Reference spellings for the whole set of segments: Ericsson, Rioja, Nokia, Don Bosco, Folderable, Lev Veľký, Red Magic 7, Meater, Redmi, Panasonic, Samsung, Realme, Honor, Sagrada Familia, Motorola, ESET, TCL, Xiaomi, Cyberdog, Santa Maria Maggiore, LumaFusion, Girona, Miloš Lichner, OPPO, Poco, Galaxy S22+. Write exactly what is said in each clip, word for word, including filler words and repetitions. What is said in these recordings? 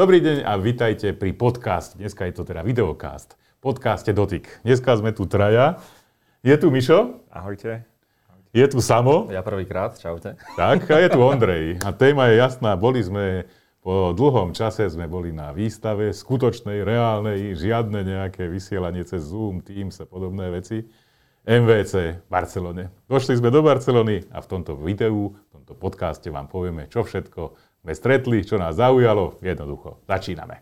Dobrý deň a vitajte pri podcast. Dneska je to teda videocast. Podcaste Dotyk. Dneska sme tu traja. Je tu Mišo. Ahojte. Ahojte. Je tu Samo. Ja prvýkrát, čaute. Tak, a je tu Ondrej. A téma je jasná. Boli sme, po dlhom čase sme boli na výstave skutočnej, reálnej, žiadne nejaké vysielanie cez Zoom, Teams a podobné veci. em vé cé Barcelone. Došli sme do Barcelony a v tomto videu, v tomto podcaste vám povieme, čo všetko sme stretli, čo nás zaujalo. Jednoducho, začíname.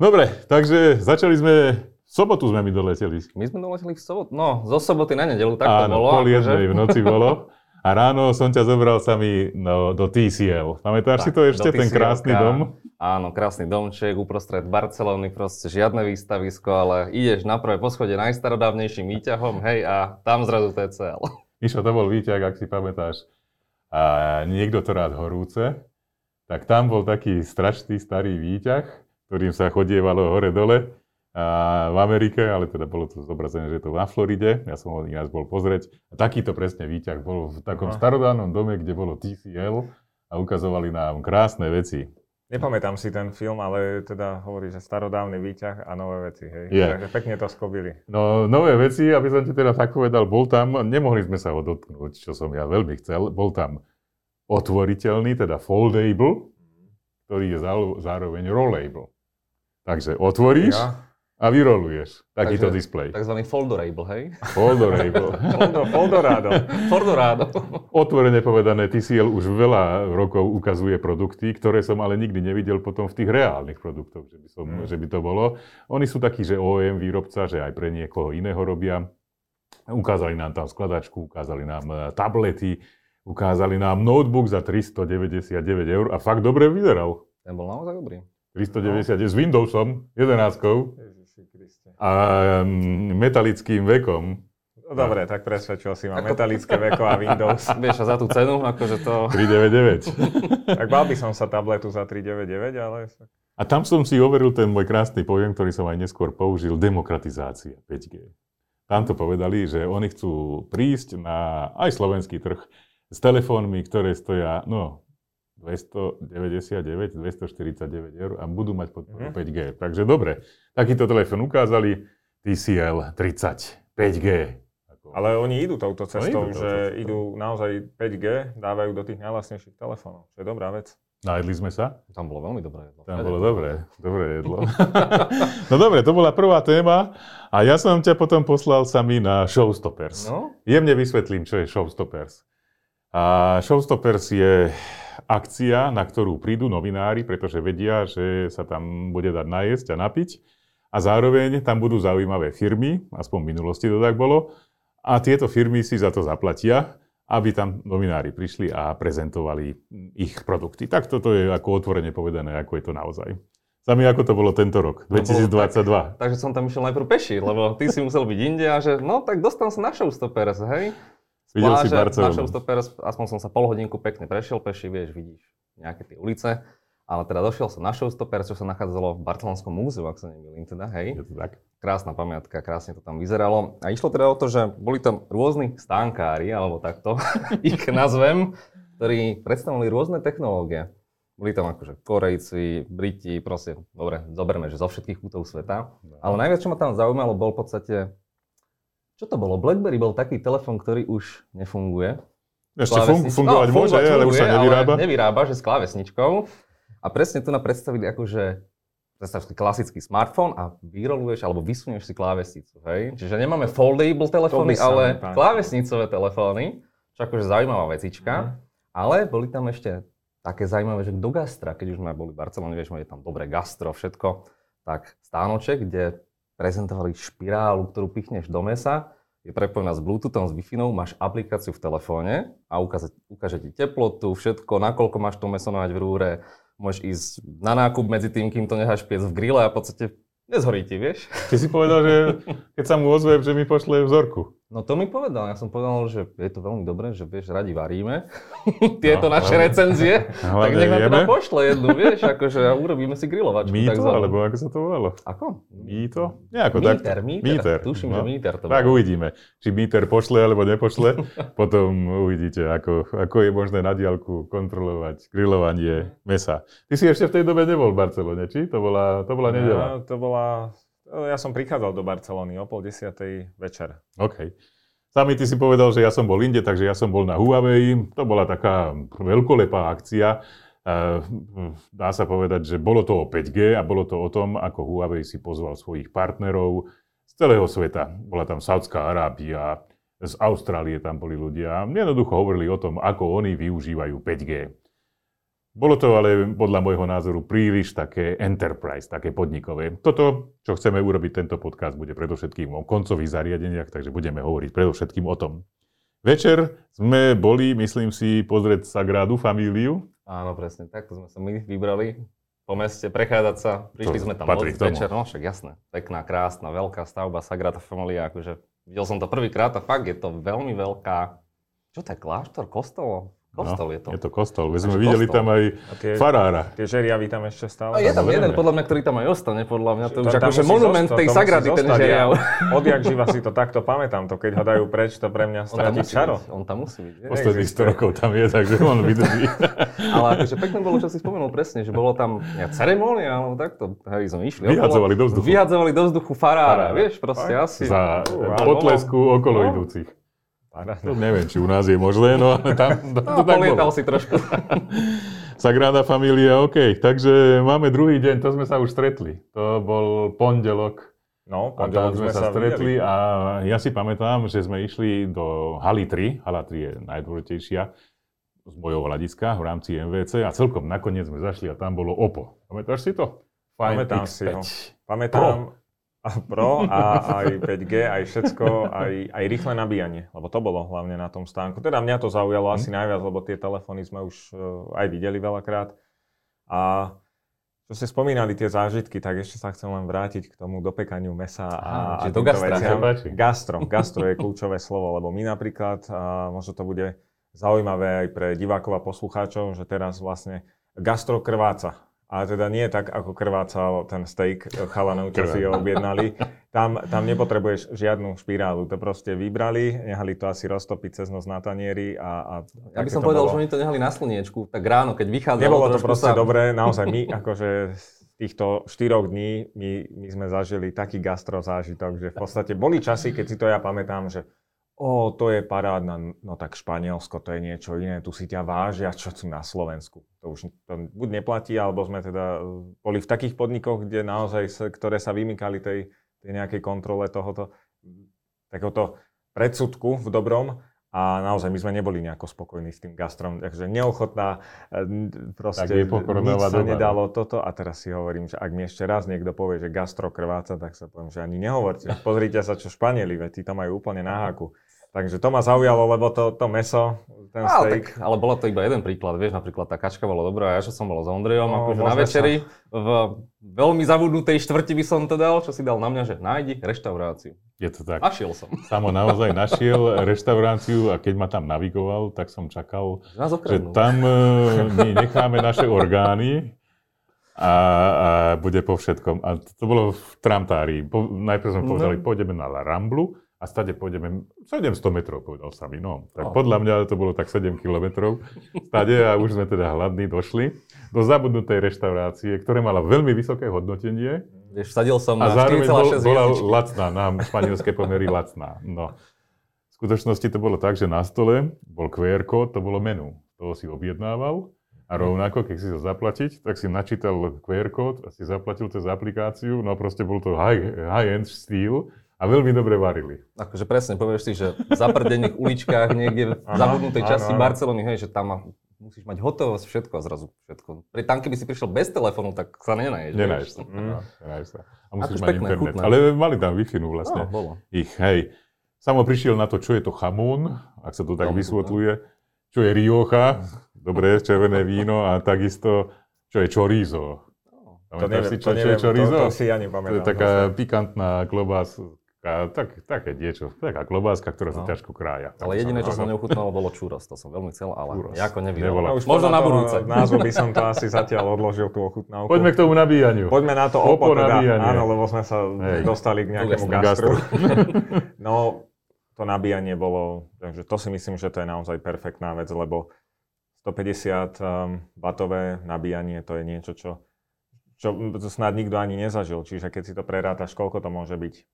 Dobre, takže začali sme, v sobotu sme my doleteli. My sme doleteli v sobotu, no zo soboty na nedeľu, tak to bolo. Áno, pol jednej v noci bolo. A ráno som ťa zobral sami no, do té cé el. Pamätáš tak, si to ešte, ten krásny dom? Áno, krásny domček uprostred Barcelony, proste žiadne výstavisko, ale ideš na prvé poschodie najstarodávnejším výťahom, hej, a tam zrazu té cé el. Išo, to bol výťah, ak si pamätáš, a niekto to rád horúce, tak tam bol taký strašný starý výťah, ktorým sa chodievalo hore-dole v Amerike, ale teda bolo to zobrazené, že je to na Floride. Ja som ho ináč bol pozrieť. A takýto presne výťah bol v takom Aha. starodávnom dome, kde bolo té cé el a ukazovali nám krásne veci. Nepamätám si ten film, ale teda hovorí, že starodávny výťah a nové veci, hej? Yeah. Takže pekne to skobili. No, nové veci, aby som ti teda tak povedal, bol tam, nemohli sme sa ho dotknúť, čo som ja veľmi chcel, bol tam otvoriteľný, teda foldable, ktorý je zároveň rollable. Takže otvoríš, ja. A vyroluješ takýto takže, displej. Takzvaný Folderable, hej? Folderable. Folderado. Folderado. Otvorene povedané, té cé el už veľa rokov ukazuje produkty, ktoré som ale nikdy nevidel potom v tých reálnych produktoch, že by, som, hmm. že by to bolo. Oni sú takí, že ó é em výrobca, že aj pre niekoho iného robia. Ukázali nám tam skladačku, ukázali nám tablety, ukázali nám notebook za tristodeväťdesiatdeväť eur a fakt dobre vyzeral. Ten bol naozaj dobrý. tristodeväťdesiatdeväť s Windowsom, jedenáskou. A metalickým vekom. No dobre, tak presvedčil si ma. Metalické veko a Windows. Vieš, a za tú cenu, akože to... tristodeväťdesiatdeväť. Tak bál by som sa tabletu za tristodeväťdesiatdeväť, ale... A tam som si overil ten môj krásny pojem, ktorý som aj neskôr použil, demokratizácia päť gé. Tam to povedali, že oni chcú prísť na aj slovenský trh s telefónmi, ktoré stoja, no... dvestodeväťdesiatdeväť, dvestoštyridsaťdeväť eur a budú mať podporu mm-hmm. päť gé. Takže dobre, takýto telefón ukázali té cé el tridsať päť gé. Ale oni idú touto cestou, no, idú že cestou. Idú naozaj päť gé, dávajú do tých najlacnejších telefónov. To je dobrá vec. Najedli sme sa. Tam bolo veľmi dobré jedlo. Tam bolo dobré, dobré jedlo. No dobre, to bola prvá téma a ja som ťa potom poslal sami na Showstoppers. No? Jemne vysvetlím, čo je Showstoppers. A Showstoppers je akcia, na ktorú prídu novinári, pretože vedia, že sa tam bude dať najesť a napiť. A zároveň tam budú zaujímavé firmy, aspoň v minulosti to tak bolo. A tieto firmy si za to zaplatia, aby tam novinári prišli a prezentovali ich produkty. Tak toto je ako otvorene povedané, ako je to naozaj. Sami, ako to bolo tento rok, dvetisícdvadsaťdva. Tak, takže som tam išiel najprv peši, lebo ty si musel byť inde a že no tak dostal som na Showstoppers, hej? Videl si Barcelonu. Aspoň som sa pol hodinku pekne prešiel peši, vieš, vidíš nejaké tie ulice. Ale teda došiel som na Showstoppers, čo sa nachádzalo v Barcelonskom múzeu, ak sa nemýlim teda, hej. Tak. Krásna pamiatka, krásne to tam vyzeralo. A išlo teda o to, že boli tam rôzni stánkári, alebo takto ich nazvem, ktorí predstavili rôzne technológie. Boli tam akože Korejci, Briti, proste, dobre, zoberme, že zo všetkých kútov sveta. Ale najviac, čo ma tam zaujímalo, bol v podstate... Čo to bolo? BlackBerry bol taký telefón, ktorý už nefunguje. Ešte fungu, fungovať no, môže, funguje, ale už sa nevyrába. Nevyrába, že s klávesničkou. A presne tu nám predstavili akože predstavili klasický smartfón a vyroluješ alebo vysunieš si klávesnicu, hej? Čiže nemáme foldable telefóny, ale tak. Klávesnicové telefóny. Čo akože zaujímavá vecička. Mm. Ale boli tam ešte také zaujímavé, že do gastra, keď už sme boli v Barcelone, vieš, je tam dobré gastro, všetko, tak stánoček, kde prezentovali špirálu, ktorú pichneš do mesa, je prepojená s Bluetoothom, s Wi-Finou, máš aplikáciu v telefóne a ukáže, ukáže ti teplotu, všetko, nakoľko máš to meso mať v rúre, môžeš ísť na nákup medzi tým, kým to necháš piec v grille a v podstate nezhorí ti, vieš? Ty si povedal, že keď sa mu ozvem, že mi pošle vzorku. No to mi povedal, ja som povedal, že je to veľmi dobré, že vieš, radi varíme tieto no, naše ale... recenzie, tak nech nám teda pošle jednu, vieš, akože urobíme si grilovačku. Meater, alebo ako sa to volalo? Ako? Meater? Nejako tak. Meater, Meater. Tuším, no, že Meater to bolo. Tak uvidíme, či Meater pošle alebo nepošle, potom uvidíte, ako, ako je možné na diaľku kontrolovať grilovanie mesa. Ty si ešte v tej dobe nebol v Barcelone, či? To bola, to bola nedeľa. No, to bola... Ja som prichádzal do Barcelony o pol desiatej večer. OK. Sami ty si povedal, že ja som bol inde, takže ja som bol na Huawei. To bola taká veľkolepá akcia. Dá sa povedať, že bolo to o päť gé a bolo to o tom, ako Huawei si pozval svojich partnerov z celého sveta. Bola tam Saudská Arábia, z Austrálie tam boli ľudia. Jednoducho hovorili o tom, ako oni využívajú päť gé. Bolo to ale podľa môjho názoru príliš také enterprise, také podnikové. Toto, čo chceme urobiť, tento podcast bude predovšetkým o koncových zariadeniach, takže budeme hovoriť predovšetkým o tom. Večer sme boli, myslím si, pozrieť Sagradu Familiu. Áno, presne, takto sme sa my vybrali po meste prechádzať sa. Prišli to sme tam od večer, no však jasné. Pekná, krásna, veľká stavba Sagrada Familia, akože videl som to prvýkrát a fakt je to veľmi veľká, čo to je, kláštor, kostol? Kostol no, je to. Je to kostol, veď sme videli kostol. Tam aj tie, farára. Tie žeriavy tam ešte stále. No, je tam jeden, podľa mňa, ktorý tam aj ostane, podľa mňa. To, to už akože monument zostať, tej Sagrady, ten žeriav. Odjak živa si to takto pamätám, to keď ho dajú preč, to pre mňa stratí čaro. Byť, on tam musí byť. Je, posledných sto rokov tam je, takže on vydrží. Ale akože pekné bolo, čo si spomenul presne, že bolo tam ceremónia, alebo takto, hej, sme išli. Vyhadzovali do vzduchu. Vyhadzovali do vzduchu farára, vieš, proste asi. Za potlesku okolo idúcich. To neviem, či u nás je možné, no ale tam to no, tak polietal bolo. Si trošku. Sagrada Familia, OK. Takže máme druhý deň, to sme sa už stretli. To bol pondelok. No, pondelok sme, sme sa stretli videli. A ja si pamätám, že sme išli do haly tri. Hala tri je najdôležitejšia z mojho hľadiska v rámci em vé cé a celkom nakoniec sme zašli a tam bolo OPPO. Pamätáš si to? Pamätám si ho. Pamätám. Pro. A Pro a aj päť gé, aj všetko, aj, aj rýchle nabíjanie, lebo to bolo hlavne na tom stánku. Teda mňa to zaujalo asi najviac, lebo tie telefóny sme už aj videli veľakrát. A čo ste spomínali tie zážitky, tak ešte sa chcem len vrátiť k tomu dopekaniu mesa a, a týmto veciam. Gastro, gastro je kľúčové slovo, lebo my napríklad, a možno to bude zaujímavé aj pre divákov a poslucháčov, že teraz vlastne gastro krváca. A teda nie tak, ako krvácal ten steak chalanov, čo si ho objednali. Tam, tam nepotrebuješ žiadnu špirálu. To proste vybrali, nehali to asi roztopiť cez noc na tanieri. A, a ja by som povedal, bolo... že oni to nehali na slniečku, tak ráno, keď vychádzalo... Nebolo to proste sám. Dobré, naozaj my akože z týchto štyroch dní my, my sme zažili taký gastro zážitok, že v podstate boli časy, keď si to ja pamätám, že o, to je parádna, no tak Španielsko, to je niečo iné, tu si ťa vážia, čo tu na Slovensku. To už to buď neplatí, alebo sme teda boli v takých podnikoch, kde naozaj, ktoré sa vymykali tej, tej nejakej kontrole tohoto, takéhoto predsudku v dobrom. A naozaj, my sme neboli nejako spokojní s tým gastrom, takže neochotná, proste nič sa nedalo toto. A teraz si hovorím, že ak mi ešte raz niekto povie, že gastro krváca, tak sa poviem, že ani nehovorte. Pozrite sa, čo Španieli, veď tí to majú úplne na háku. Takže to ma zaujalo, lebo to, to meso, ten ale steak... Tak, ale bolo to iba jeden príklad, vieš, napríklad tá kačka bola dobrá, ja čo som bol s Ondrejom, no, akože na večeri sa... v veľmi zavudnutej štvrti by som to dal, čo si dal na mňa, že nájdi reštauráciu. Je to tak. Našiel som. Samo naozaj našiel reštauráciu a keď ma tam navigoval, tak som čakal, že tam my necháme naše orgány. A, a bude po všetkom. A to bolo v Tramtári. Po, najprv sme povedali, no. Pôjdeme na La Ramblu a stade pôjdeme sedemsto metrov, povedal sami. No, tak oh. Podľa mňa to bolo tak sedem kilometrov stade a už sme teda hladní došli do zabudnutej reštaurácie, ktorá mala veľmi vysoké hodnotenie. Vieš, sadil som na štyri celé šesť hviezdičky. A zároveň bola lacná, nám španielské pomery lacná. No. V skutočnosti to bolo tak, že na stole bol kvé er kód, to bolo menu. To si objednával. A rovnako, keď si to zaplatiť, tak si načítal kvé er kód a si zaplatil cez aplikáciu. No a proste bol to high, high-end štýl a veľmi dobre varili. Akože presne, povieš si, že v zaprdených uličkách niekde v zabudnutej časti Barcelony, hej, že tam musíš mať hotovosť všetko a zrazu všetko. Pri tam, keby si prišiel bez telefónu, tak sa nenáješ. Nenáješ sa. Mm. Nenáješ sa. A musíš mať pekné, internet. Chutné. Ale mali tam Wi-Fi-nu vlastne. No, bolo. Ich, hej. Samo prišiel na to, čo je to chamón, ak sa to tak no, vysvetľuje. Čo je Rioja, dobré, červené víno a takisto, čo je chorizo. No, to neviem, si, čo, to neviem, čo je chorizo? To, to si ja nepamätám. To je taká zase pikantná klobáska A tak, také niečo, taká klobáska, ktorá no. sa ťažko krája. Ale jediné, čo som neuchutnalo, bolo čúras, to som veľmi chcel, ale čúras. Jako nevyvolal. Možno na budúce. Názov by som to asi zatiaľ odložil, tú ochutnávku. Poďme k tomu nabíjaniu. Poďme na to Oppo, Oppo teda, áno, lebo sme sa Hej. dostali k nejakému gastru. No, to nabíjanie bolo, takže to si myslím, že to je naozaj perfektná vec, lebo stopäťdesiat wattové nabíjanie, to je niečo, čo, čo snad nikto ani nezažil. Čiže keď si to prerátaš, koľko to môže byť?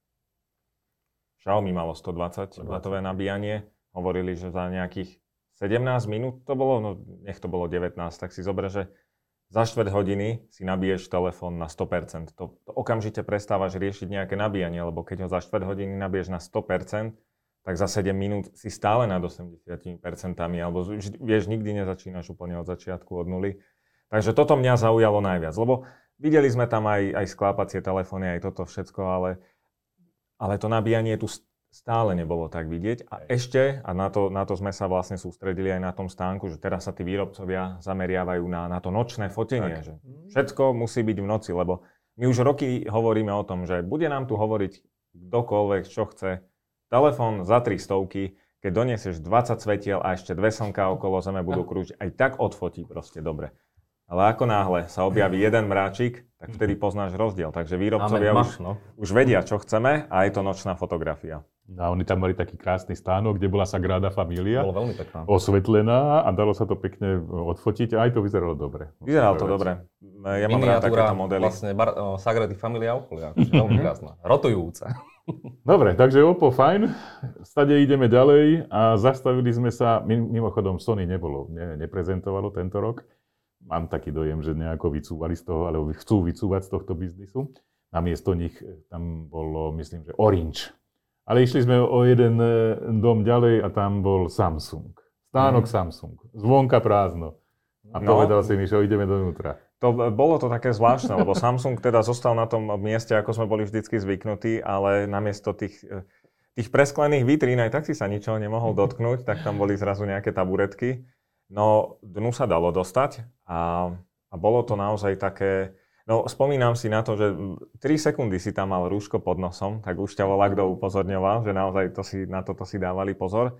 Xiaomi malo stodvadsať wattové nabíjanie, hovorili, že za nejakých sedemnásť minút to bolo, no nech to bolo devätnásť, tak si zober, že za štvrť hodiny si nabiješ telefón na sto percent. To, to okamžite prestávaš riešiť nejaké nabíjanie, lebo keď ho za štvrť hodiny nabiješ na sto percent, tak za sedem minút si stále nad osemdesiat percent, alebo vieš, nikdy nezačínaš úplne od začiatku, od nuly. Takže toto mňa zaujalo najviac, lebo videli sme tam aj, aj sklápacie telefóny, aj toto všetko, ale Ale to nabíjanie tu stále nebolo tak vidieť. A ešte, a na to, na to sme sa vlastne sústredili aj na tom stánku, že teraz sa tí výrobcovia zameriavajú na, na to nočné fotenie. Že všetko musí byť v noci, lebo my už roky hovoríme o tom, že bude nám tu hovoriť kdokoľvek, čo chce. Telefón za tri stovky, keď doniesieš dvadsať svetiel a ešte dve slnka okolo zeme budú krúžiť, aj tak odfotí proste dobre. Ale ako náhle sa objaví jeden mráčik, tak vtedy poznáš rozdiel. Takže výrobcovia už, no. už vedia, čo chceme a je to nočná fotografia. A oni tam mali taký krásny stánok, kde bola Sagrada Familia. Bolo veľmi pekná. Osvetlená a dalo sa to pekne odfotiť a aj to vyzeralo dobre. Vyzeralo to dobre. Ja mám rád takéto modely. Vlastne bar, uh, Sagrady Familia okolia, akože veľmi krásna. Rotujúca. Dobre, takže Oppo fajn, stade ideme ďalej a zastavili sme sa, mimochodom Sony nebolo, ne, neprezentovalo tento rok. Mám taký dojem, že nejako vycúvali z toho, alebo chcú vycúvať z tohto biznisu. Namiesto nich tam bolo, myslím, že Orange. Ale išli sme o jeden dom ďalej a tam bol Samsung. Stánok mm. Samsung. Zvonka prázdno. A no. povedal si mi, že ideme donútra. To, bolo to také zvláštne, lebo Samsung teda zostal na tom mieste, ako sme boli vždycky zvyknutí, ale namiesto tých... tých presklených vitrín aj tak si sa ničoho nemohol dotknúť, tak tam boli zrazu nejaké taburetky. No, dnu sa dalo dostať a, a bolo to naozaj také... No, spomínam si na to, že tri sekundy si tam mal rúško pod nosom, tak už ťa volá, kto upozorňoval, že naozaj to si, na toto si dávali pozor.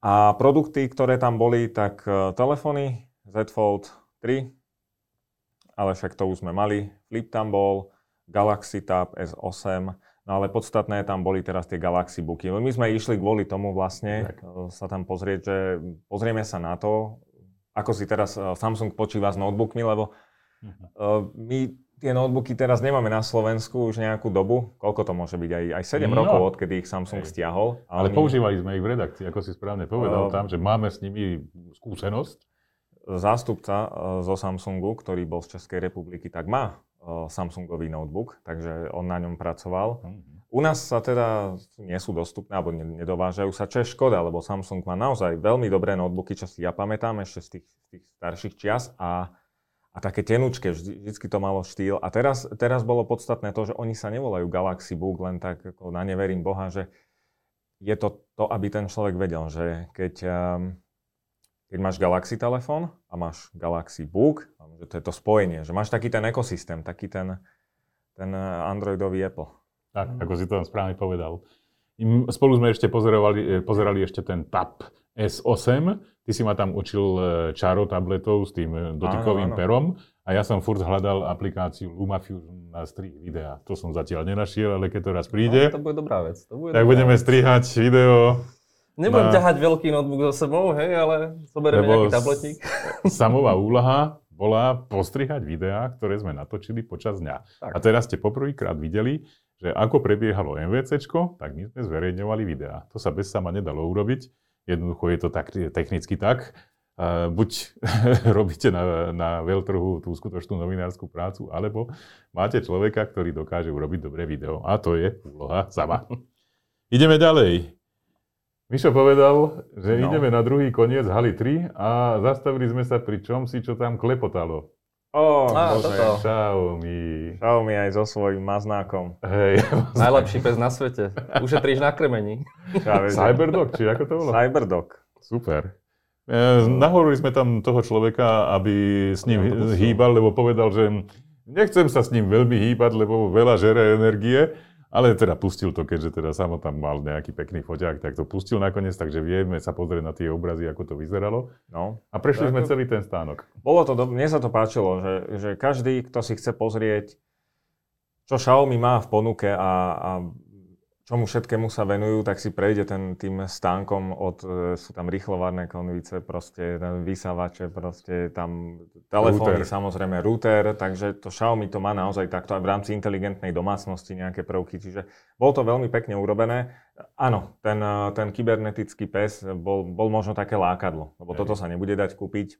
A produkty, ktoré tam boli, tak telefóny, Z Fold tri, ale však to už sme mali, Flip tam bol, Galaxy Tab S osem, no ale podstatné tam boli teraz tie Galaxy Booky. My sme išli kvôli tomu vlastne tak. sa tam pozrieť, že pozrieme sa na to, ako si teraz Samsung počíva s notebookmi, lebo uh-huh. my tie notebooky teraz nemáme na Slovensku už nejakú dobu. Koľko to môže byť? Aj, aj sedem rokov, odkedy ich Samsung Hej. stiahol. Ale my... používali sme ich v redakcii, ako si správne povedal, uh, tam, že máme s nimi skúsenosť. Zástupca zo Samsungu, ktorý bol z Českej republiky, tak má Samsungový notebook, takže on na ňom pracoval. U nás sa teda nie sú dostupné, alebo nedovážajú sa, čo je škoda, lebo Samsung má naozaj veľmi dobré notebooky, čo si ja pamätám ešte z tých, tých starších čias a, a také tenučké, vždy, vždycky to malo štýl. A teraz, teraz bolo podstatné to, že oni sa nevolajú Galaxy Book, len tak ako na neverím Boha, že je to to, aby ten človek vedel, že keď, keď máš Galaxy telefón a máš Galaxy Book, že to je to spojenie, že máš taký ten ekosystém, taký ten, ten Androidový Apple. Tak, ako si to tam správne povedal. Spolu sme ešte pozerovali, pozerali ešte ten Tab S osem, ty si ma tam učil čaro tabletov s tým dotykovým áno, áno. perom a ja som furt hľadal aplikáciu LumaFusion na strih videa. To som zatiaľ nenašiel, ale keď to raz príde, no, to bude dobrá vec. To bude tak dobrá budeme vec. Strihať video. Nebudem na... ťahať veľký notebook za sebou, hej, ale zoberieme nejaký tabletník. Samová úlaha bola postrihať videá, ktoré sme natočili počas dňa. Tak. A teraz ste poprvýkrát videli, že ako prebiehalo MVCčko, tak my sme zverejňovali videá. To sa bez sama nedalo urobiť. Jednoducho je to tak, technicky tak. Uh, buď robíte na, na veľtrhu tú skutočnú novinárskú prácu, alebo máte človeka, ktorý dokáže urobiť dobré video. A to je úloha sama. Ideme ďalej. Mišo povedal, že no. ideme na druhý koniec haly tri a zastavili sme sa pri čomsi, čo tam klepotalo. Ó, oh, bože, Xiaomi. Xiaomi aj so svojím maznákom. Hej. Najlepší pes na svete. Ušetríš na krmení. Cyberdog, či ako to bolo? Cyberdog. Super. E, nahovorili sme tam toho človeka, aby s ním no, hýbal, lebo povedal, že nechcem sa s ním veľmi hýbať, lebo veľa žere energie. A Ale teda pustil to, keďže teda sama tam mal nejaký pekný foťák, tak to pustil nakoniec, takže vieme sa pozrieť na tie obrazy, ako to vyzeralo. No. A prešli tak sme celý ten stánok. Bolo to, do... mne sa to páčilo, že, že každý, kto si chce pozrieť, čo Xiaomi má v ponuke a, a čomu všetkému sa venujú, tak si prejde ten, tým stánkom od, sú tam rýchlovarné konvice, proste vysávače, proste tam telefóny, router. Samozrejme router, takže to Xiaomi to má naozaj takto aj v rámci inteligentnej domácnosti nejaké prvky, čiže bolo to veľmi pekne urobené. Áno, ten, ten kybernetický pes bol, bol možno také lákadlo, lebo toto sa nebude dať kúpiť.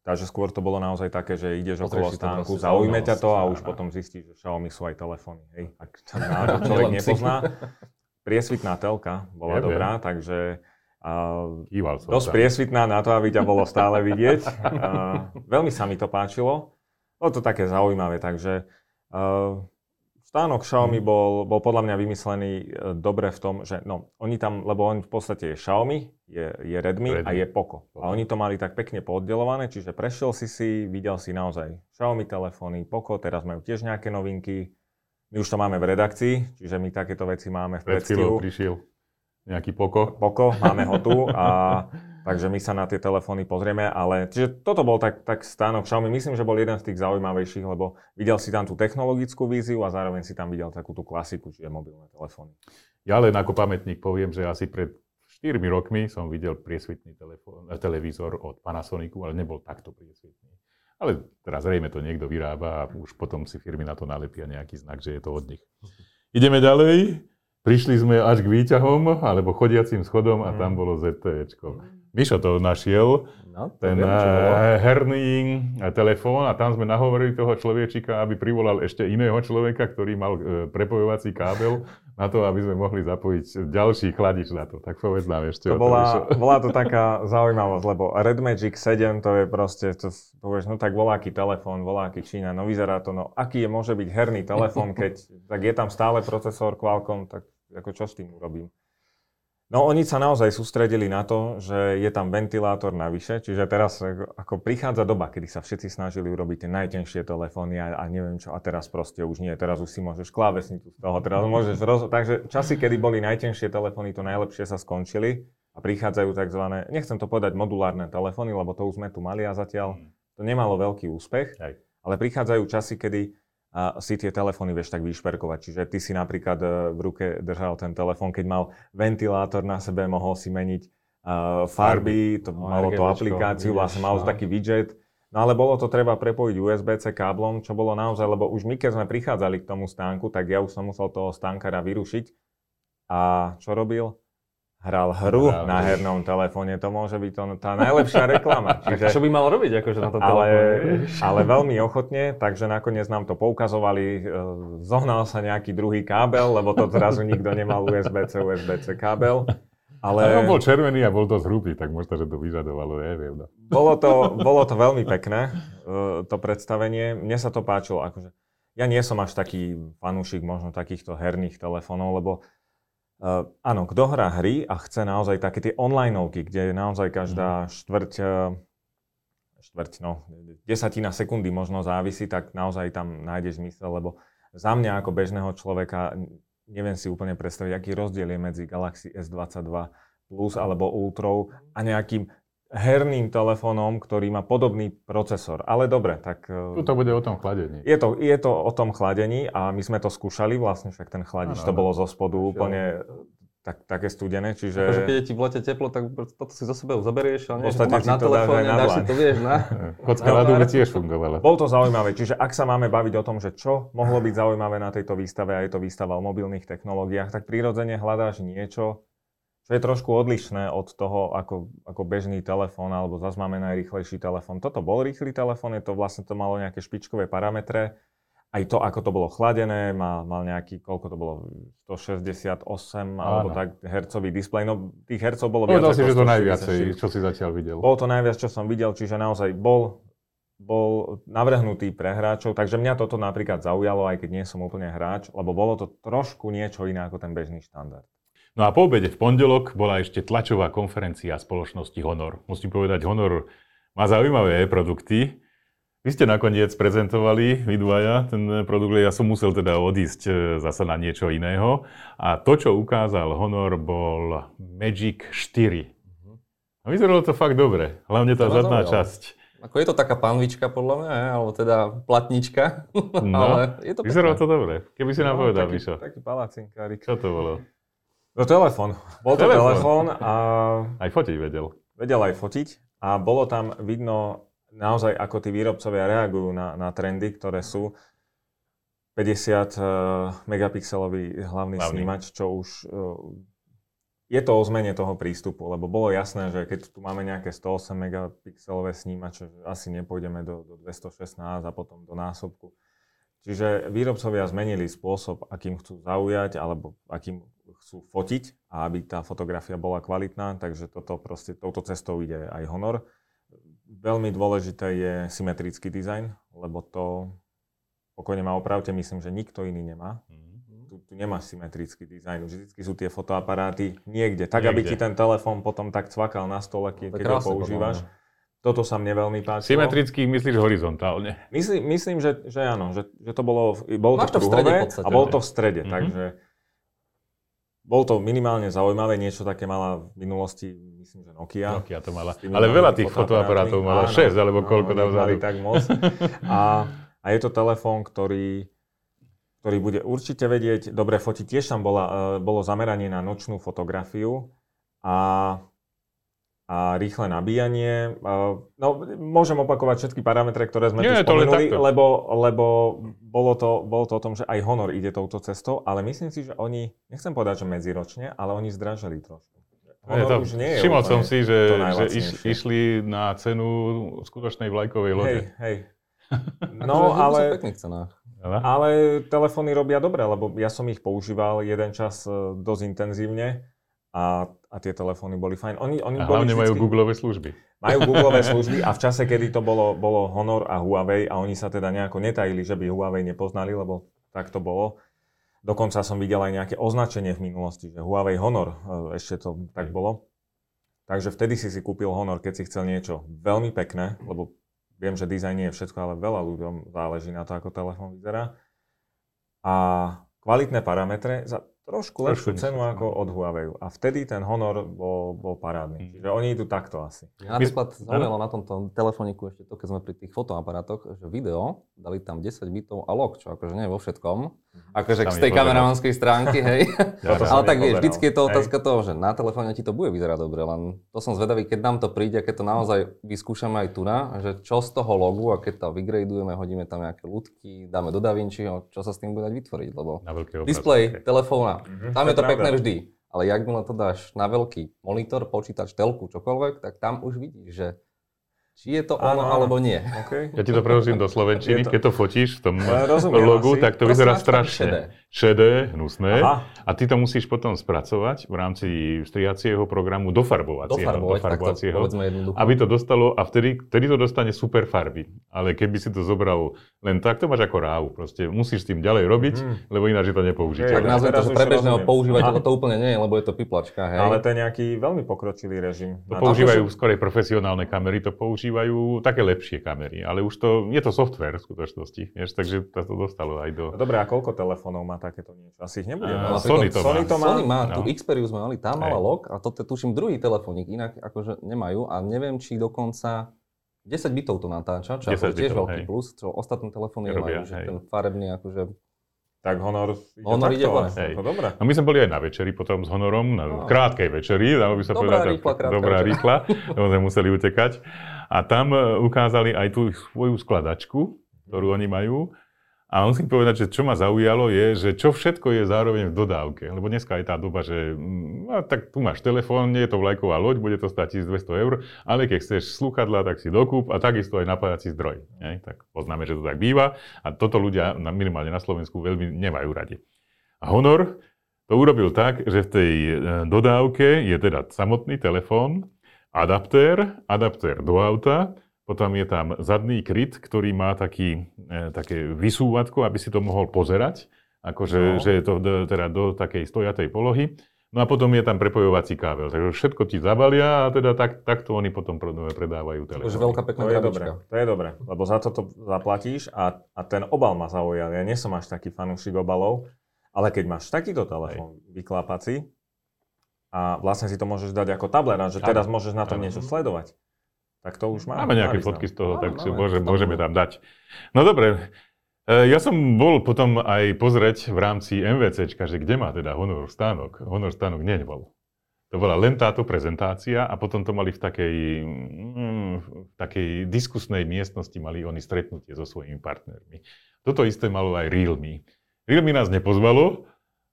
Takže skôr to bolo naozaj také, že ideš okolo stánku, zaujme ťa to a už potom zistíš, že Xiaomi sú aj telefóny, hej. Ak to človek nepozná. Priesvitná telka bola dobrá, takže uh, dosť priesvitná na to, aby ťa bolo stále vidieť. Uh, veľmi sa mi to páčilo. Bolo to také zaujímavé, takže uh, stánok Xiaomi bol, bol podľa mňa vymyslený dobre v tom, že no, oni tam, lebo on v podstate je Xiaomi, je, je Redmi, Redmi a je Poco. A oni to mali tak pekne pooddelované, čiže prešiel si si, videl si naozaj Xiaomi telefóny, Poco, teraz majú tiež nejaké novinky. My už to máme v redakcii, čiže my takéto veci máme v predstihu. Pred chvíľou prišiel nejaký Poco. Poco, máme ho tu a takže my sa na tie telefóny pozrieme, ale čiže toto bol tak, tak stánok Xiaomi, myslím, že bol jeden z tých zaujímavejších, lebo videl si tam tú technologickú víziu a zároveň si tam videl takú tú klasiku, čiže mobilné telefóny. Ja len ako pamätník poviem, že asi pred štyrmi rokmi som videl priesvitný telefón, televízor od Panasonicu, ale nebol takto priesvitný. Ale teraz zrejme to niekto vyrába a už potom si firmy na to nalepia nejaký znak, že je to od nich. Ideme ďalej. Prišli sme až k výťahom, alebo chodiacím schodom a tam bolo zet té éčko. Mišo to našiel, no, to ten viem, herný telefón a tam sme nahovorili toho človečika, aby privolal ešte iného človeka, ktorý mal prepojovací kábel na to, aby sme mohli zapojiť ďalší chladič na to. Tak povedz nám ešte to o to, bola, Mišo. Bola to taká zaujímavosť, lebo Red Magic sedem to je proste, to, no tak voláky telefón, voláky Čína, no vyzerá to, no aký je môže byť herný telefón, keď tak je tam stále procesor Qualcomm, tak ako čo s tým urobím? No oni sa naozaj sústredili na to, že je tam ventilátor navyše, čiže teraz ako prichádza doba, kedy sa všetci snažili urobiť tie najtenšie telefóny a, a neviem čo, a teraz proste už nie, teraz už si môžeš klávesnicu z toho, teraz môžeš roz... Takže časy, kedy boli najtenšie telefóny, to najlepšie sa skončili a prichádzajú takzvané, nechcem to povedať modulárne telefóny, lebo to už sme tu mali a zatiaľ to nemalo veľký úspech, ale prichádzajú časy, kedy a si tie telefóny vieš tak vyšperkovať. Čiže ty si napríklad v ruke držal ten telefón, keď mal ventilátor na sebe, mohol si meniť farby, to, no, malo to aplikáciu, vlastne mal taký widget. No ale bolo to treba prepojiť ú es bé cé káblom, čo bolo naozaj, lebo už my keď sme prichádzali k tomu stánku, tak ja už som musel toho stánkara vyrušiť. A čo robil? Hral hru hral, na hernom telefóne, to môže byť to, tá najlepšia reklama. Čiže, čo by mal robiť akože na tom telefóne? Ale veľmi ochotne, takže nakoniec nám to poukazovali, zohnal sa nejaký druhý kábel, lebo to zrazu nikto nemal ú es bé cé, ú es bé cé kábel. Ale on bol červený a bol dosť hrubý, tak možno, že to vyžadovalo, neviem. No. Bolo to, bolo to veľmi pekné, to predstavenie, mne sa to páčilo. Akože, ja nie som až taký fanúšik možno takýchto herných telefónov, lebo Uh, áno, kto hrá hry a chce naozaj také tie onlineovky, kde je naozaj každá štvrť, štvrť, no, desatina sekundy možno závisí, tak naozaj tam nájdeš zmysel, lebo za mňa ako bežného človeka neviem si úplne predstaviť, aký rozdiel je medzi Galaxy es dvadsaťdva plus alebo Ultrou a nejakým herným telefónom, ktorý má podobný procesor. Ale dobre, tak... Tu to bude o tom chladení. Je to, je to o tom chladení a my sme to skúšali vlastne, však ten chladič ano, to bolo zo spodu čo? Úplne tak, také studené, čiže... Takže keď je ti v lete teplo, tak toto si za sebou zaberieš, ale nie, že to máš na telefóne, dáš si to, vieš, na... Kocka ľadu by tiež fungovala. Bol to zaujímavé, čiže ak sa máme baviť o tom, že čo mohlo byť zaujímavé na tejto výstave a je to výstava o mobilných technológiách, tak prirodzene hľadáš niečo, to je trošku odlišné od toho, ako, ako bežný telefón, alebo zase máme najrýchlejší telefón. Toto bol rýchly telefón, je to vlastne to malo nejaké špičkové parametre. Aj to, ako to bolo chladené, mal, mal nejaký, koľko to bolo, sto šesťdesiatosem alebo tak hercový displej. No tých hercov bolo viac. Povedal si, že to najviacej, čo si zatiaľ videl. Bolo to najviac, čo som videl, čiže naozaj bol, bol navrhnutý pre hráčov. Takže mňa toto napríklad zaujalo, aj keď nie som úplne hráč, lebo bolo to trošku niečo iné ako ten bežný štandard. No a po obede v pondelok bola ešte tlačová konferencia spoločnosti Honor. Musím povedať, Honor má zaujímavé produkty. Vy ste nakoniec prezentovali, vy dvaja, ten produkt, ja som musel teda odísť zasa na niečo iného. A to, čo ukázal Honor, bol Magic štyri. A vyzeralo to fakt dobre, hlavne tá zadná časť. Ako je to taká panvička podľa mňa, alebo teda platnička, no, ale je to pekné. Vyzeralo to dobre, keby si nám no, povedal, Mišo. Taký palácinkárik. Čo to bolo? No telefón. Bol to telefón. A... Aj fotiť vedel. Vedel aj fotiť a bolo tam vidno naozaj, ako tí výrobcovia reagujú na, na trendy, ktoré sú. päťdesiat megapixelový hlavný, hlavný snímač, čo už je to o zmene toho prístupu, lebo bolo jasné, že keď tu máme nejaké sto osem megapixelové snímače, asi nepôjdeme do, do dvestošestnásť a potom do násobku. Čiže výrobcovia zmenili spôsob, akým chcú zaujať alebo akým chcú fotiť a aby tá fotografia bola kvalitná, takže toto proste, touto cestou ide aj Honor. Veľmi dôležité je symetrický dizajn, lebo to, pokojne ma opravte, myslím, že nikto iný nemá. Mm-hmm. Tu, tu nemá symetrický dizajn, vždycky sú tie fotoaparáty niekde, tak niekde. Aby ti ten telefón potom tak cvakal na stole, ke, no, keď ho používaš. Potom, toto sa mne veľmi páčilo. Symetrický myslíš horizontálne? Myslím, myslím že, že áno, že, že to bolo, bolo to v strede a bolo to v strede, mm-hmm. takže... Bol to minimálne zaujímavé, niečo také mala v minulosti, myslím, že Nokia. Nokia to mala, ale veľa tých fotoaparátov mala, šesť alebo koľko tam vzadu. Tak moc. A, a je to telefón, ktorý, ktorý bude určite vedieť dobre fotiť. Tiež tam bola, bolo zameranie na nočnú fotografiu a, a rýchle nabíjanie. No, môžem opakovať všetky parametre, ktoré sme Nie, tu spomenuli, lebo, lebo bolo to, bolo to o tom, že aj Honor ide touto cestou, ale myslím si, že oni, nechcem povedať, že medziročne, ale oni zdražili trošku. Honor je to, už nie je Všimol som si, že, že iš, išli na cenu skutočnej vlajkovej lode. Hej, hej. No, ale... ale telefóny robia dobre, lebo ja som ich používal jeden čas dosť intenzívne. A, a tie telefóny boli fajn. Oni, oni a hlavne boli vždycky, majú Googleové služby. Majú Googleové služby a v čase, kedy to bolo, bolo Honor a Huawei a oni sa teda nejako netajili, že by Huawei nepoznali, lebo tak to bolo. Dokonca som videl aj nejaké označenie v minulosti, že Huawei Honor, ešte to tak bolo. Takže vtedy si si kúpil Honor, keď si chcel niečo veľmi pekné, lebo viem, že dizajn nie je všetko, ale veľa ľuďom záleží na to, ako telefón vyzerá. A kvalitné parametre za trošku lepšiu cenu ako od Huawei. A vtedy ten Honor bol, bol parádny. Čiže oni idú takto asi. Ja napríklad zaujalo na tomto telefoniku ešte to, keď sme pri tých fotoaparátoch, že video, dali tam desať bitov a log, čo akože nie vo všetkom. Akože z tej kameramanskej stránky, hej. Ja, ale tak vieš, vždycky je to otázka hej. toho, že na telefóne ti to bude vyzerať dobre, len to som zvedavý, keď nám to príde, keď to naozaj vyskúšame aj tu na, že čo z toho logu a keď to vygradujeme, hodíme tam nejaké ľudky, dáme do Da Vinciho, čo sa s tým bude dať vytvoriť, lebo displej telefóna, mm-hmm. tam je to, to pekné vždy, ale jak mu na to dáš na veľký monitor, počítač, telku, čokoľvek, tak tam už vidíš, že či je to ono, áno, alebo nie. Okay. Ja ti to preložím do slovenčiny, to... keď to fotíš v tom Rozumiem logu, asi. Tak to vyzerá strašne šedé, hnusné. Aha. A ty to musíš potom spracovať v rámci strihacieho programu do farbovacieho. Dofarbovať, dofarbovacieho, tak to povedzme jednoducho. Aby to dostalo, a vtedy, vtedy to dostane super farby. Ale keby si to zobral len tak, to máš ako rávu. Proste musíš s tým ďalej robiť, mm. lebo ináč je to nepoužiteľné. Tak nazvem to, že pre bežného používateľa to úplne nie, lebo je to piplačka. Hej. Ale to je nejaký veľmi pokročilý režim. To používajú skorej profesionálne kamery, to používajú majú také lepšie kamery, ale už to, je to software v skutočnosti, vieš, takže to, to dostalo aj do... Dobre, a koľko telefónov má takéto niečo? Asi ich nebude. A, no, Sony, to Sony to má. Sony má, no. Tu Xperius mali, tá mala log a toto tuším druhý telefónik, inak akože nemajú a neviem, či dokonca desať bitov to natáča, čo je tiež veľký hej. plus, čo ostatné telefóny nemajú, že hej. ten farebný akože... Tak Honor ide Honor takto, ide hore. To dobré. No my sme boli aj na večeri potom s Honorom, na no. krátkej večeri, dalo by sa povedať, dobrá rýchla, lebo sme museli utekať. A tam ukázali aj tú svoju skladačku, ktorú oni majú. A musím povedať, že čo ma zaujalo je, že čo všetko je zároveň v dodávke. Lebo dneska je tá doba, že no, tak tu máš telefón, nie je to vlajková loď, bude to stáť tisícdvesto eur, ale keď chceš slúchadlá, tak si dokúp a takisto aj napájací zdroj. Ne? Tak poznáme, že to tak býva a toto ľudia minimálne na Slovensku veľmi nemajú radi. A Honor to urobil tak, že v tej dodávke je teda samotný telefón, adaptér, adaptér do auta, potom je tam zadný kryt, ktorý má taký, e, také vysúvatko, aby si to mohol pozerať, akože no. že je to do, teda do takej stojatej polohy. No a potom je tam prepojovací kábel. Takže všetko ti zabalia a teda tak, takto oni potom predávajú telefóny. To je veľká pekná krabička. To je dobré, lebo za to to zaplatíš a, a ten obal ma zaujal. Ja nie som až taký fanúšik obalov, ale keď máš takýto telefón vyklápací a vlastne si to môžeš dať ako tablet, že ano, teraz môžeš na tom ano. niečo sledovať, tak to už máme. Máme nejaké fotky z toho, tak si môžeme, môžeme tam dať. No dobre. Ja som bol potom aj pozrieť v rámci MVCčka, že kde má teda Honor stánok. Honor stánok nebol. To bola len táto prezentácia a potom to mali v takej, mm, v takej diskusnej miestnosti, mali oni stretnutie so svojimi partnermi. Toto isté malo aj Realme. Realme nás nepozvalo,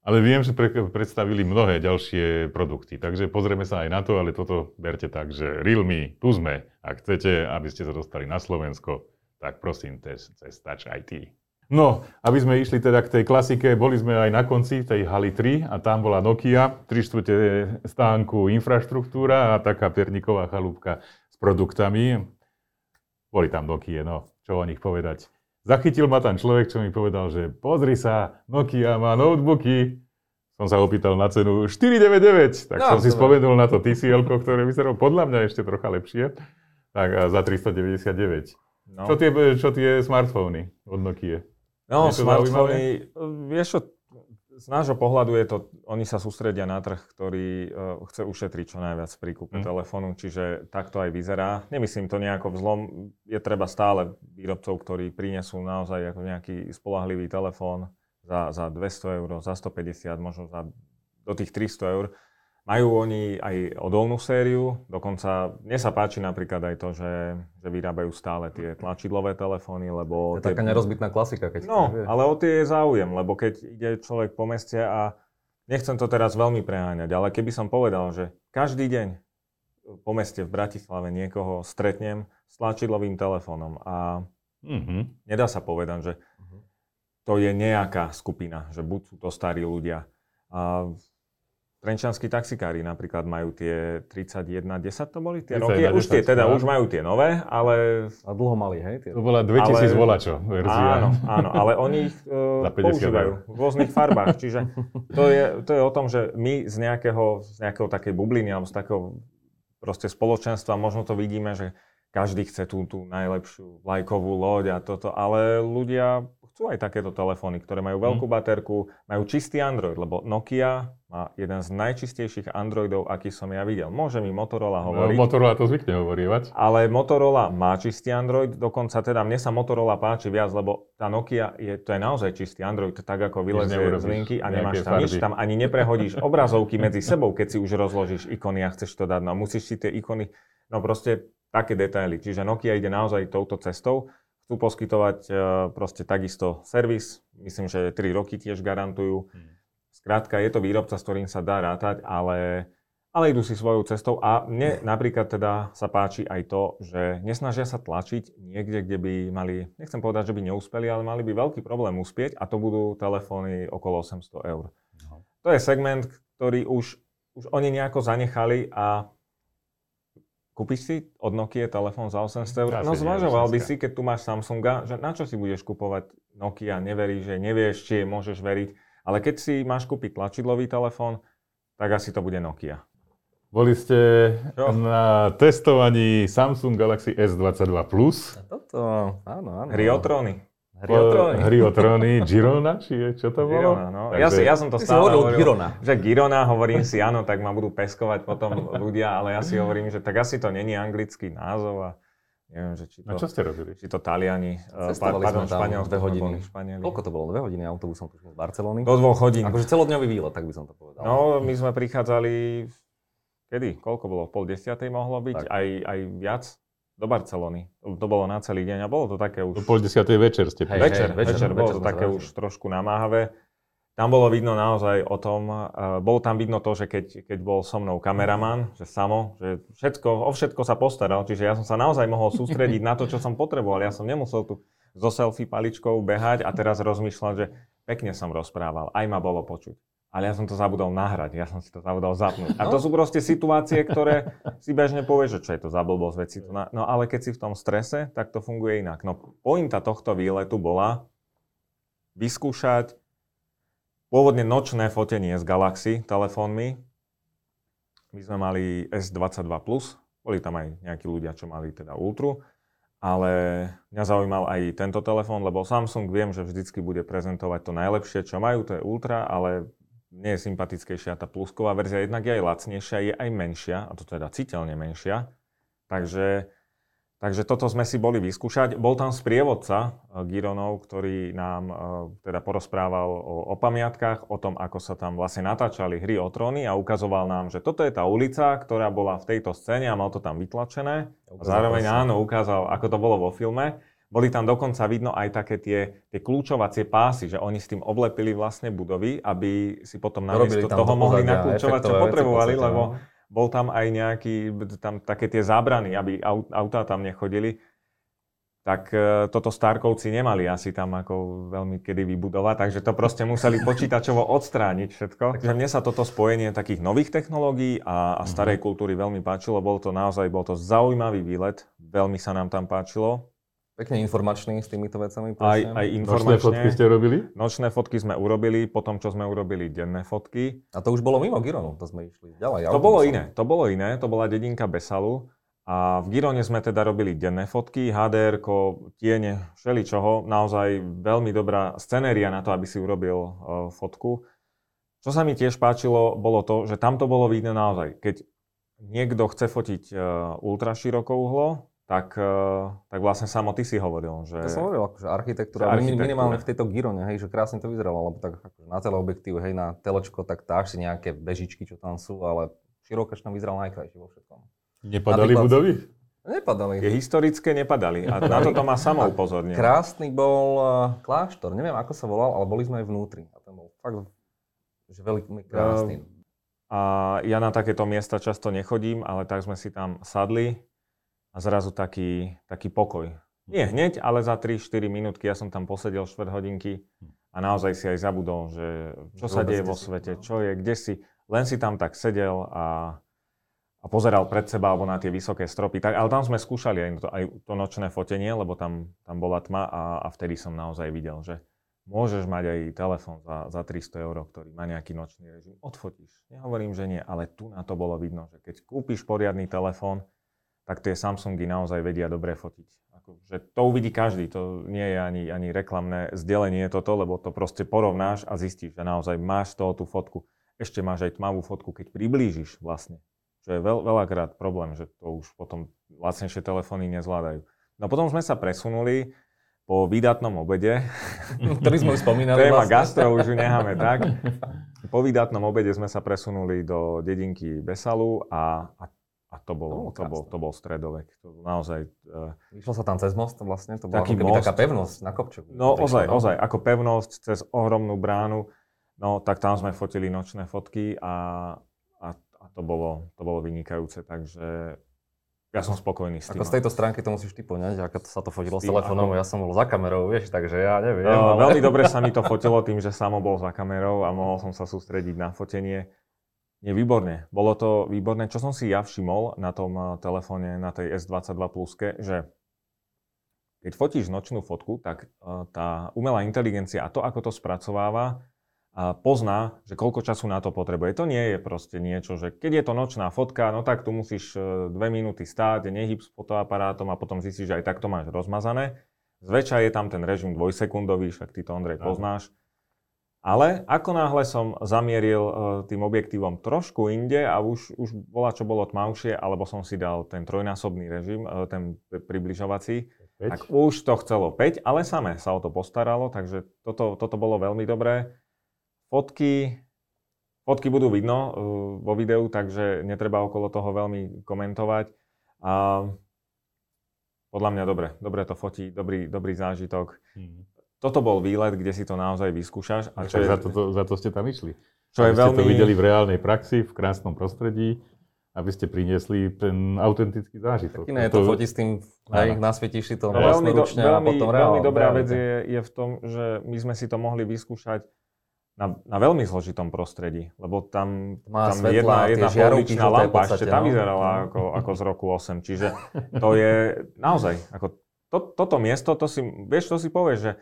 ale viem, že pre, predstavili mnohé ďalšie produkty. Takže pozrieme sa aj na to, ale toto berte tak, že Realme, tu sme. Ak chcete, aby ste sa dostali na Slovensko, tak prosím, cez Touch í té. No, aby sme išli teda k tej klasike, boli sme aj na konci tej haly tri a tam bola Nokia, tri štvrte stánku infraštruktúra a taká perníková chalúbka s produktami. Boli tam Nokie, no, čo o nich povedať. Zachytil ma tam človek, čo mi povedal, že pozri sa, Nokia má notebooky. Som sa opýtal na cenu štyri deväťdesiatdeväť, tak no, som si spomenul na to tí cé elko, ktoré vyzeralo podľa mňa ešte trocha lepšie, tak za tristodeväťdesiatdeväť. No. Čo, tie, čo tie smartfóny od Nokia? No, smartfóny, vieš čo, z nášho pohľadu je to, oni sa sústredia na trh, ktorý uh, chce ušetriť čo najviac pri kúpe mm. telefónu, čiže takto aj vyzerá. Nemyslím to nejako vzlom, je treba stále výrobcov, ktorí prinesú naozaj ako nejaký spoľahlivý telefón za, za dvesto eur, za stopäťdesiat, možno za do tých tristo eur. Majú oni aj odolnú sériu, dokonca mne sa páči napríklad aj to, že, že vyrábajú stále tie tlačidlové telefóny, lebo... To je tie... taká nerozbitná klasika, keď... No, vieš. Ale o tie je záujem, lebo keď ide človek po meste a nechcem to teraz veľmi preháňať, ale keby som povedal, že každý deň po meste v Bratislave niekoho stretnem s tlačidlovým telefónom a mm-hmm. nedá sa povedať, že to je nejaká skupina, že buď sú to starí ľudia a... Trenčanskí taxikári napríklad majú tie tridsaťjeden desať, to boli tie Nokia, už tie teda, už majú tie nové, ale... A dlho mali, hej? Tie... To bola dvetisíc ale... volačo verzia. Áno, áno, ale oni ich uh, používajú v rôznych farbách, čiže to je, to je o tom, že my z nejakého, z nejakého takej bubliny, alebo z takého proste spoločenstva, možno to vidíme, že každý chce tú, tú najlepšiu vlajkovú loď a toto, ale ľudia... Sú aj takéto telefóny, ktoré majú veľkú baterku, majú čistý Android, lebo Nokia má jeden z najčistejších Androidov, aký som ja videl. Môže mi Motorola hovoriť. No, Motorola to zvykne hovorievať. Ale Motorola má čistý Android, dokonca teda mne sa Motorola páči viac, lebo tá Nokia, je, to je naozaj čistý Android, tak ako vylezie z linky a nemáš tam farby. Nič, tam ani neprehodíš obrazovky medzi sebou, keď si už rozložíš ikony a chceš to dať, no musíš si tie ikony, no proste také detaily. Čiže Nokia ide naozaj touto cestou. Chcú poskytovať proste takisto servis, myslím, že tri roky tiež garantujú. Skrátka, je to výrobca, s ktorým sa dá rátať, ale, ale idú si svojou cestou a mne napríklad teda sa páči aj to, že nesnažia sa tlačiť niekde, kde by mali, nechcem povedať, že by neúspeli, ale mali by veľký problém uspieť a to budú telefóny okolo osemsto eur. No. To je segment, ktorý už, už oni nejako zanechali a kúpiš si od Nokia telefón za osemsto eur? No zvažoval by si, keď tu máš Samsunga, že na čo si budeš kupovať Nokia, neveríš, že nevieš, či jej môžeš veriť. Ale keď si máš kúpiť tlačidlový telefón, tak asi to bude Nokia. Boli ste čo? Na testovaní Samsung Galaxy es dvadsaťdva plus. Toto, áno, áno. Hry o tróny. Hry o tróny, Girona, či je, čo to bolo? Girona, no. Takže... ja, si, ja som to stále hovoril, Girona. Že Girona, hovorím si, áno, tak ma budú peskovať potom ľudia, ale ja si hovorím, že tak asi to není anglický názov a neviem, že či to... A čo ste robili? Či to Taliani, Cestovali pardon, Španielsko, dve hodiny. Španieli. Koľko to bolo? Dve hodiny autobusom prišiel z Barcelony? Do dvoch hodín. Akože celodňový výlet, tak by som to povedal. No, my sme prichádzali... Kedy? Koľko bolo? Pol desiatej mohlo byť? Aj, aj viac? Do Barcelony. To bolo na celý deň a bolo to také už... Do pol desiatej večer ste hey, večer, hey, večer, večer, bolo večer to také zražil. Už trošku namáhavé. Tam bolo vidno naozaj o tom, uh, bolo tam vidno to, že keď, keď bol so mnou kameraman, že samo, že všetko, o všetko sa postaral, čiže ja som sa naozaj mohol sústrediť na to, čo som potreboval. Ja som nemusel tu so selfie paličkou behať a teraz rozmýšľať, že pekne som rozprával, aj ma bolo počuť. Ale ja som to zabudol nahrať, ja som si to zabudol zapnúť. A to sú proste situácie, ktoré si bežne povieš, že čo je to za blbosť, veď si to na... No ale keď si v tom strese, tak to funguje inak. No pointa tohto výletu bola vyskúšať pôvodne nočné fotenie s Galaxy telefónmi My sme mali es dvadsaťdva plus, boli tam aj nejakí ľudia, čo mali teda Ultru, ale mňa zaujímal aj tento telefón, lebo Samsung viem, že vždycky bude prezentovať to najlepšie, čo majú, to je Ultra, ale nie je sympatickejšia tá plusková verzia, jednak je aj lacnejšia, je aj menšia, a to teda citeľne menšia. Takže, takže toto sme si boli vyskúšať. Bol tam sprievodca Gironov, ktorý nám e, teda porozprával o, o pamiatkách, o tom, ako sa tam vlastne natáčali Hry o tróny, a ukazoval nám, že toto je tá ulica, ktorá bola v tejto scéne, a mal to tam vytlačené. A zároveň áno, ukázal, ako to bolo vo filme. Boli tam dokonca vidno aj také tie, tie kľúčovacie pásy, že oni s tým oblepili vlastne budovy, aby si potom namiesto toho mohli nakľúčovať, čo potrebovali, podstate, lebo bol tam aj nejaký, tam také tie zábrany, aby autá tam nechodili. Tak toto Starkovci nemali asi tam ako veľmi kedy vybudovať, takže to proste museli počítačovo odstrániť všetko. Takže mne sa toto spojenie takých nových technológií a, a starej kultúry veľmi páčilo. Bol to naozaj, bol to zaujímavý výlet, veľmi sa nám tam páčilo. Pekne informačný s týmito vecami. Aj, aj informačné. Nočné fotky ste urobili? Nočné fotky sme urobili, potom čo sme urobili denné fotky. A to už bolo mimo Gironu, to sme išli ďalej. To bolo iné, to bolo iné, to bola dedinka Besalu. A v Girone sme teda robili denné fotky, há dé erko, tiene, všeličoho. Naozaj veľmi dobrá scenéria na to, aby si urobil uh, fotku. Čo sa mi tiež páčilo, bolo to, že tam to bolo vidno naozaj. Keď niekto chce fotiť uh, ultra širokouhlo, Tak, tak vlastne samo ty si hovoril, že... To som hovoril, akože architektúra, architektúra. Minimálne v tejto Girone, hej, že krásne to vyzeralo, lebo tak akože na teleobjektív, hej, na telečko, tak dáš si nejaké bežičky, čo tam sú, ale širokačná vyzerala najkrajšie vo všetkom. Nepadali Napríklad, budovy? Nepadali. Je historické, nepadali. A na toto ma samo upozornil. Krásny bol kláštor, neviem ako sa volal, ale boli sme aj vnútri. A tam bol fakt, že veľmi krásny. A ja na takéto miesta často nechodím, ale tak sme si tam sadli. A zrazu taký, taký pokoj. Nie hneď, ale za tri štyri minútky. Ja som tam posedel štvrť hodinky a naozaj si aj zabudol, že čo sa deje vo svete, čo je, kde si. Len si tam tak sedel a, a pozeral pred seba alebo na tie vysoké stropy. Tak, ale tam sme skúšali aj to, aj to nočné fotenie, lebo tam, tam bola tma a, a vtedy som naozaj videl, že môžeš mať aj telefón za, za tristo eur, ktorý má nejaký nočný režim. Odfotíš. Nehovorím, že nie, ale tu na to bolo vidno, že keď kúpiš poriadny telefón, tak tie Samsungy naozaj vedia dobre fotiť. Akože to uvidí každý, to nie je ani, ani reklamné zdelenie toto, lebo to proste porovnáš a zistíš, že naozaj máš toho tú fotku. Ešte máš aj tmavú fotku, keď priblížiš vlastne. Čo je veľ, veľakrát problém, že to už potom lacnejšie telefóny nezvládajú. No potom sme sa presunuli po výdatnom obede. Ktorý sme už spomínali. Téma vlastne. Gastro už necháme tak. Po výdatnom obede sme sa presunuli do dedinky Besalu a, a A to bol, to bol, to bol stredovek. To bol naozaj... Vyšlo sa tam cez most vlastne? To bola taká pevnosť na kopčeku. No ozaj, ozaj, ako pevnosť cez ohromnú bránu. No tak tam sme fotili nočné fotky a, a, a to, bolo, to bolo vynikajúce, takže ja som spokojný s tým. Ako z tejto stránky to musíš ty poňať, ako to sa to fotilo s telefónom, ako... ja som bol za kamerou, vieš, takže ja neviem. No, ale... Veľmi dobre sa mi to fotilo tým, že Samo bol za kamerou a mohol som sa sústrediť na fotenie. Nie, výborne. Bolo to výborné. Čo som si ja všimol na tom telefóne, na tej es dvadsaťdva pluske, že keď fotíš nočnú fotku, tak tá umelá inteligencia a to, ako to spracováva, pozná, že koľko času na to potrebuje. To nie je proste niečo, že keď je to nočná fotka, no tak tu musíš dve minúty stáť, nehyb s fotoaparátom a potom zistíš, že aj tak to máš rozmazané. Zväčša je tam ten režim dvojsekundový, však ty to, Ondrej, poznáš. Ale ako náhle som zamieril tým objektívom trošku inde a už, už bola čo bolo tmavšie, alebo som si dal ten trojnásobný režim, ten približovací, päť. Tak už to chcelo päť, ale samé sa o to postaralo, takže toto, toto bolo veľmi dobré. Fotky, fotky budú vidno vo videu, takže netreba okolo toho veľmi komentovať. A podľa mňa dobre, dobre to fotí, dobrý, dobrý zážitok. Mm. Toto bol výlet, kde si to naozaj vyskúšaš. A čo je... za, to, za to ste tam išli. Čo je veľmi... ste to videli v reálnej praxi, v krásnom prostredí, aby ste priniesli ten autentický zážitok. Taký ne, to, to fotí s tým, aj nasvietiš si to no, vlastnoručne do, veľmi, a potom reálne. Veľmi dobrá vec je, je v tom, že my sme si to mohli vyskúšať na, na veľmi zložitom prostredí, lebo tam, tam svetla, jedna, jedna pouličná lampa ešte tam vyzerala ako, ako z roku osem. Čiže to je naozaj, ako to, toto miesto, to si, vieš, to si povieš, že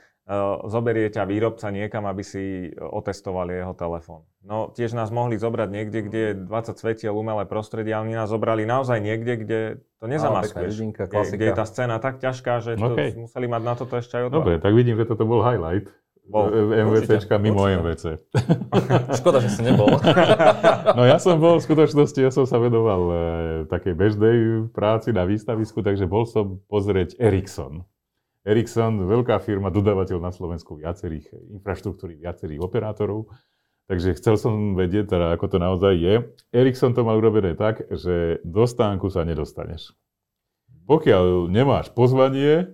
zoberie ťa výrobca niekam, aby si otestoval jeho telefón. No tiež nás mohli zobrať niekde, kde je dvadsať svetiel, umelé prostredie, ale oni nás zobrali naozaj niekde, kde to nezamaskuješ. Vidinka, kde je tá scéna tak ťažká, že okay. to museli mať na toto ešte aj odvahu. Dobre, tak vidím, že toto bol highlight. Bol. MVCčka mimo určite. em vé cé. Škoda, že si nebol. No ja som bol v skutočnosti, ja som sa vedoval e, takej bežnej práci na výstavisku, takže bol som pozrieť Ericsson. Ericsson, veľká firma, dodávateľ na Slovensku viacerých infraštruktúry, viacerých operátorov. Takže chcel som vedieť, teda, ako to naozaj je. Ericsson to mal urobené tak, že do stánku sa nedostaneš. Pokiaľ nemáš pozvanie,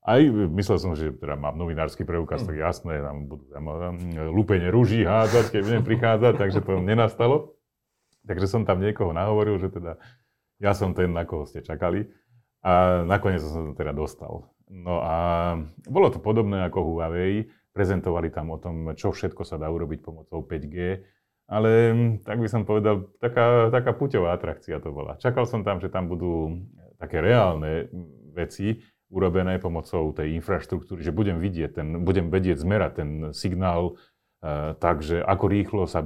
aj myslel som, že teda mám novinársky preukaz, tak jasné, tam budú tam, tam, lúpenie rúží hádzať, keď budem prichádzať, takže to nenastalo. Takže som tam niekoho nahovoril, že teda ja som ten, na koho ste čakali. A nakoniec som to teda dostal. No a bolo to podobné ako Huawei, prezentovali tam o tom, čo všetko sa dá urobiť pomocou päť gé, ale tak by som povedal, taká, taká puťová atrakcia to bola. Čakal som tam, že tam budú také reálne veci, urobené pomocou tej infraštruktúry, že budem vidieť ten, budem vedieť zmerať ten signál e, tak, že ako rýchlo sa,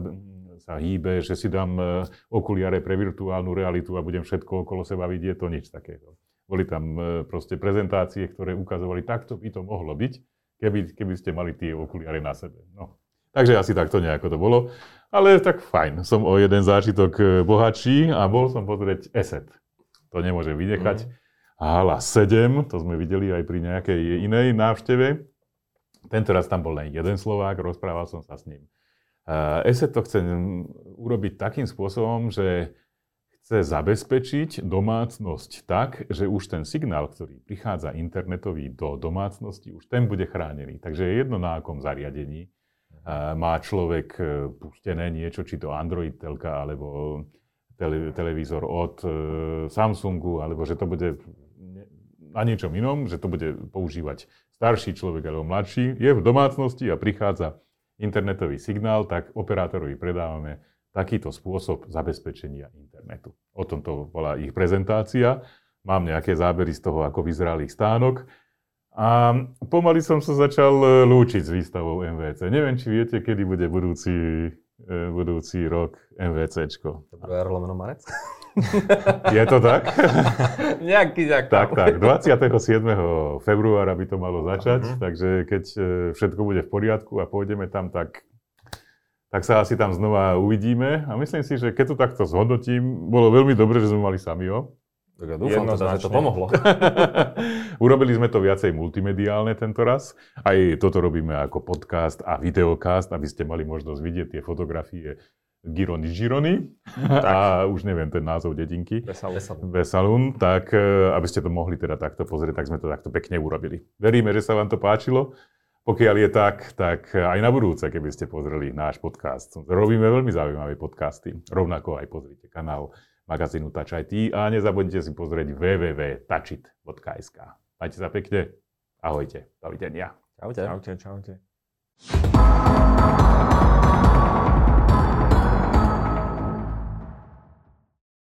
sa hýbe, že si dám e, okuliare pre virtuálnu realitu a budem všetko okolo seba vidieť, to nič takého. Boli tam e, proste prezentácie, ktoré ukazovali, takto by to mohlo byť, keby, keby ste mali tie okuliare na sebe. No. Takže asi takto nejako to bolo, ale tak fajn, som o jeden zážitok bohatší a bol som pozrieť ESET. To nemôžem vynechať. Mm. Hala sedem, to sme videli aj pri nejakej inej návšteve. Tentoraz tam bol len jeden Slovák, rozprával som sa s ním. ESET to chce urobiť takým spôsobom, že chce zabezpečiť domácnosť tak, že už ten signál, ktorý prichádza internetový do domácnosti, už ten bude chránený. Takže je jedno, na akom zariadení má človek pustené niečo, či to Android telka alebo tele, televízor od Samsungu, alebo že to bude na niečom inom, že to bude používať starší človek alebo mladší, je v domácnosti a prichádza internetový signál, tak operátorovi predávame takýto spôsob zabezpečenia internetu. O tom to bola ich prezentácia. Mám nejaké zábery z toho, ako vyzeral ich stánok. A pomaly som sa začal lúčiť s výstavou em vé cé. Neviem, či viete, kedy bude budúci, budúci rok em vé céčko. Február lomeno marec? Je to tak? Nejaký ďak. Tak, tak. dvadsiateho siedmeho februára by to malo začať, uh-huh. takže keď všetko bude v poriadku a pôjdeme tam, tak, tak sa asi tam znova uvidíme. A myslím si, že keď to takto zhodnotím, bolo veľmi dobre, že sme mali Samio. Tak ja dúfam, teda, že to pomohlo. Urobili sme to viacej multimediálne tento raz. Aj toto robíme ako podcast a videokast, aby ste mali možnosť vidieť tie fotografie Girony z Girony. A už neviem ten názov dedinky. Besalu. Besalu. Tak aby ste to mohli teda takto pozrieť, tak sme to takto pekne urobili. Veríme, že sa vám to páčilo. Pokiaľ je tak, tak aj na budúce, keby ste pozreli náš podcast. Robíme veľmi zaujímavé podcasty. Rovnako aj pozrite kanál magazínu Touch í té a nezabudnite si pozrieť w w w bodka touch it bodka es ka. Majte sa pekne, ahojte, dovidenia. Čaute. Čaute, čaute.